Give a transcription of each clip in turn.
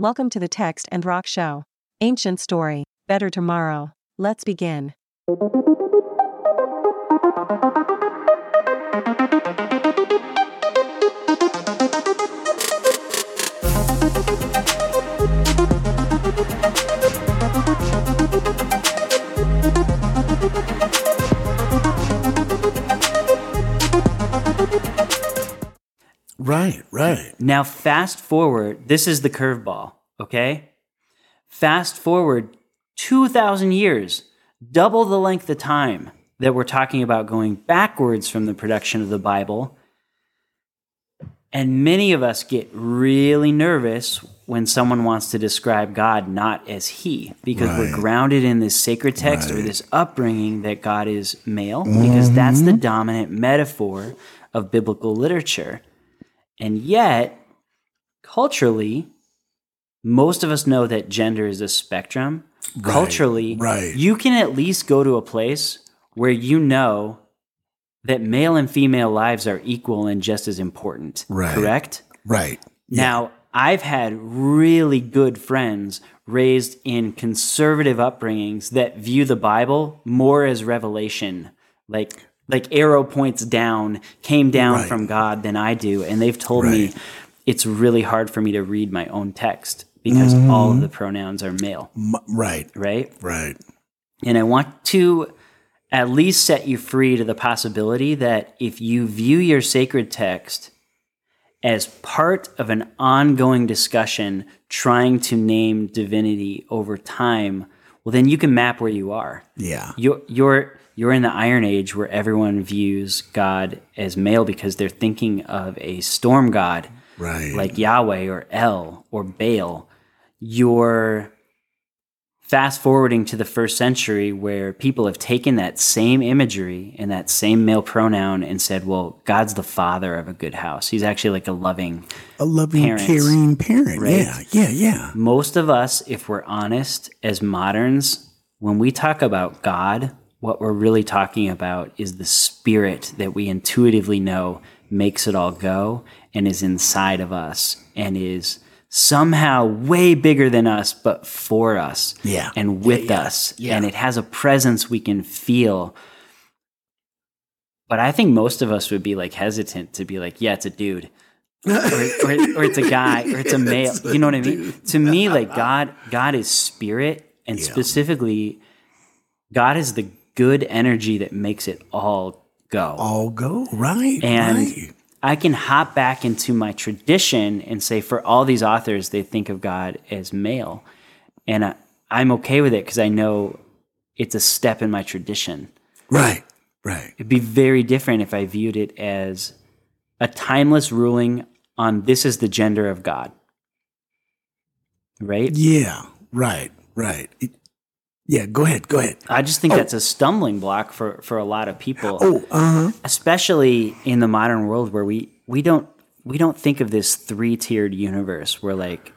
Welcome to the Text and Rock Show. Ancient Story, Better Tomorrow. Let's begin. Right. Now, fast forward. This is the curveball, okay? Fast forward 2,000 years, double the length of time that we're talking about going backwards from the production of the Bible. And many of us get really nervous when someone wants to describe God not as he, because we're grounded in this sacred text or this upbringing that God is male, because that's the dominant metaphor of biblical literature. And yet, culturally, most of us know that gender is a spectrum. Culturally, you can at least go to a place where you know that male and female lives are equal and just as important, correct? Right. Yeah. Now, I've had really good friends raised in conservative upbringings that view the Bible more as revelation, like arrow points down, came down from God than I do. And they've told me it's really hard for me to read my own text because all of the pronouns are male. Right. And I want to at least set you free to the possibility that if you view your sacred text as part of an ongoing discussion trying to name divinity over time, well, then you can map where you are. Yeah. You're in the Iron Age where everyone views God as male because they're thinking of a storm god like Yahweh or El or Baal. You're fast forwarding to the first century where people have taken that same imagery and that same male pronoun and said, well, God's the father of a good house. He's actually like a loving, caring parent. Right? Yeah. Most of us, if we're honest, as moderns, when we talk about God, what we're really talking about is the spirit that we intuitively know makes it all go and is inside of us and is somehow way bigger than us, but for us and with us. Yeah. And it has a presence we can feel. But I think most of us would be like hesitant to be like, yeah, it's a dude or it's a guy or it's a male. You know what I mean? To me, like God is spirit, and specifically God is the good energy that makes it all go. And I can hop back into my tradition and say, for all these authors, they think of God as male. And I'm okay with it because I know it's a step in my tradition. Right. It'd be very different if I viewed it as a timeless ruling on this is the gender of God. Right? Yeah, right. Yeah, go ahead. I just think that's a stumbling block for a lot of people, especially in the modern world where we don't think of this three-tiered universe where like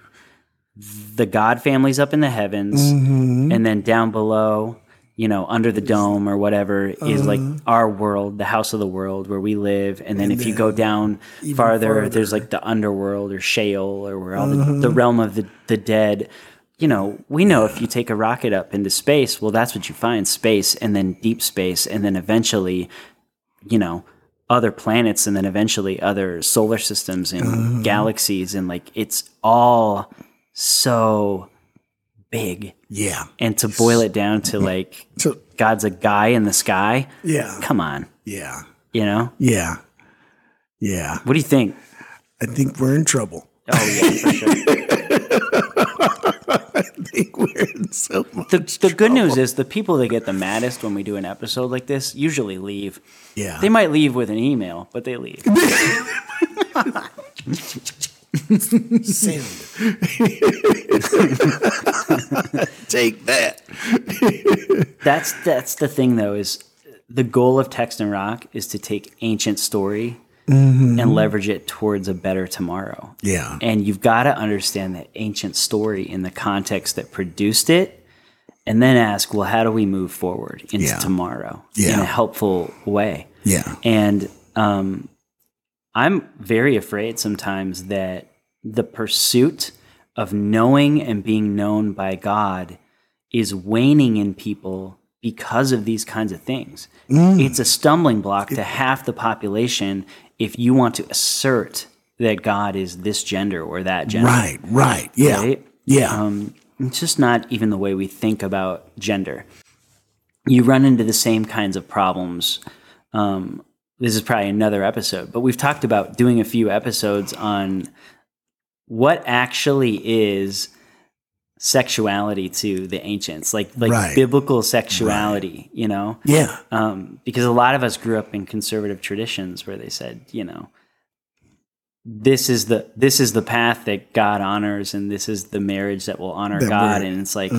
the God family's up in the heavens and then down below, you know, under the dome or whatever is like our world, the house of the world where we live. And then if you go down farther, there's like the underworld or Sheol or where all the realm of the dead. You know, we know if you take a rocket up into space, well, that's what you find, space, and then deep space, and then eventually, you know, other planets, and then eventually other solar systems and galaxies, and like it's all so big. Yeah. And to boil it down to like God's a guy in the sky. Yeah. Come on. Yeah. You know? Yeah. Yeah. What do you think? I think we're in trouble. Oh, yeah, for sure. I think we're in so much the good news is the people that get the maddest when we do an episode like this usually leave. Yeah. They might leave with an email, but they leave. Send. Take that. That's the thing, though, is the goal of Text and Rock is to take ancient story and leverage it towards a better tomorrow. Yeah. And you've got to understand that ancient story in the context that produced it, and then ask, well, how do we move forward into tomorrow in a helpful way? Yeah. And I'm very afraid sometimes that the pursuit of knowing and being known by God is waning in people because of these kinds of things. It's a stumbling block to half the population if you want to assert that God is this gender or that gender. Right? It's just not even the way we think about gender. You run into the same kinds of problems. This is probably another episode, but we've talked about doing a few episodes on what actually is sexuality to the ancients, like biblical sexuality, you know? Yeah. Because a lot of us grew up in conservative traditions where they said, you know, this is the path that God honors, and this is the marriage that will honor God. And it's like,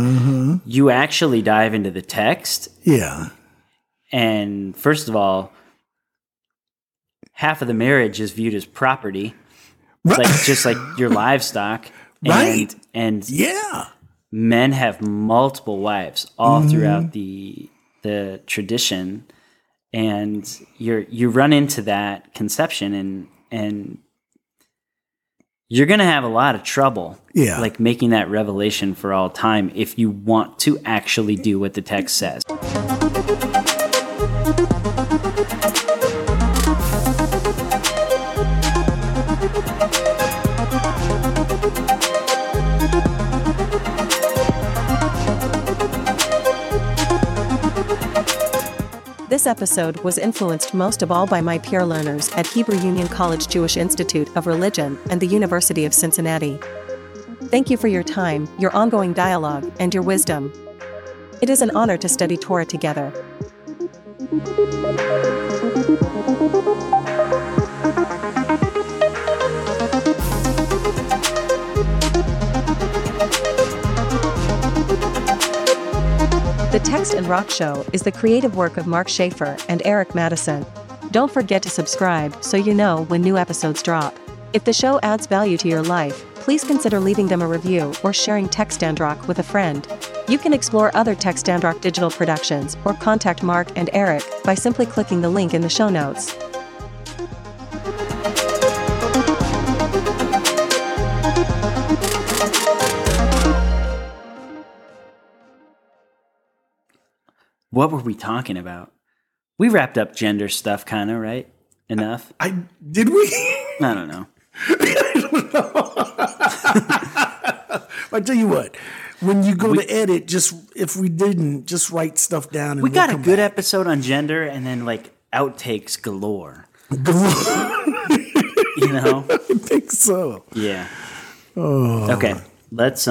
you actually dive into the text. Yeah. And first of all, half of the marriage is viewed as property. It's like, just like your livestock. Right. And yeah, men have multiple wives all throughout the tradition. And you run into that conception, and you're going to have a lot of trouble like making that revelation for all time if you want to actually do what the text says. This episode was influenced most of all by my peer learners at Hebrew Union College Jewish Institute of Religion and the University of Cincinnati. Thank you for your time, your ongoing dialogue, and your wisdom. It is an honor to study Torah together. The Text and Rock Show is the creative work of Mark Schaefer and Eric Madison. Don't forget to subscribe so you know when new episodes drop. If the show adds value to your life, please consider leaving them a review or sharing Text and Rock with a friend. You can explore other Text and Rock digital productions or contact Mark and Eric by simply clicking the link in the show notes. What were we talking about? We wrapped up gender stuff kind of, right? Enough? Did we? I don't know. I tell you what, when you go to edit, just if we didn't, just write stuff down. And we got a good episode on gender, and then like outtakes galore. You know? I think so. Yeah. Oh. Okay. Let's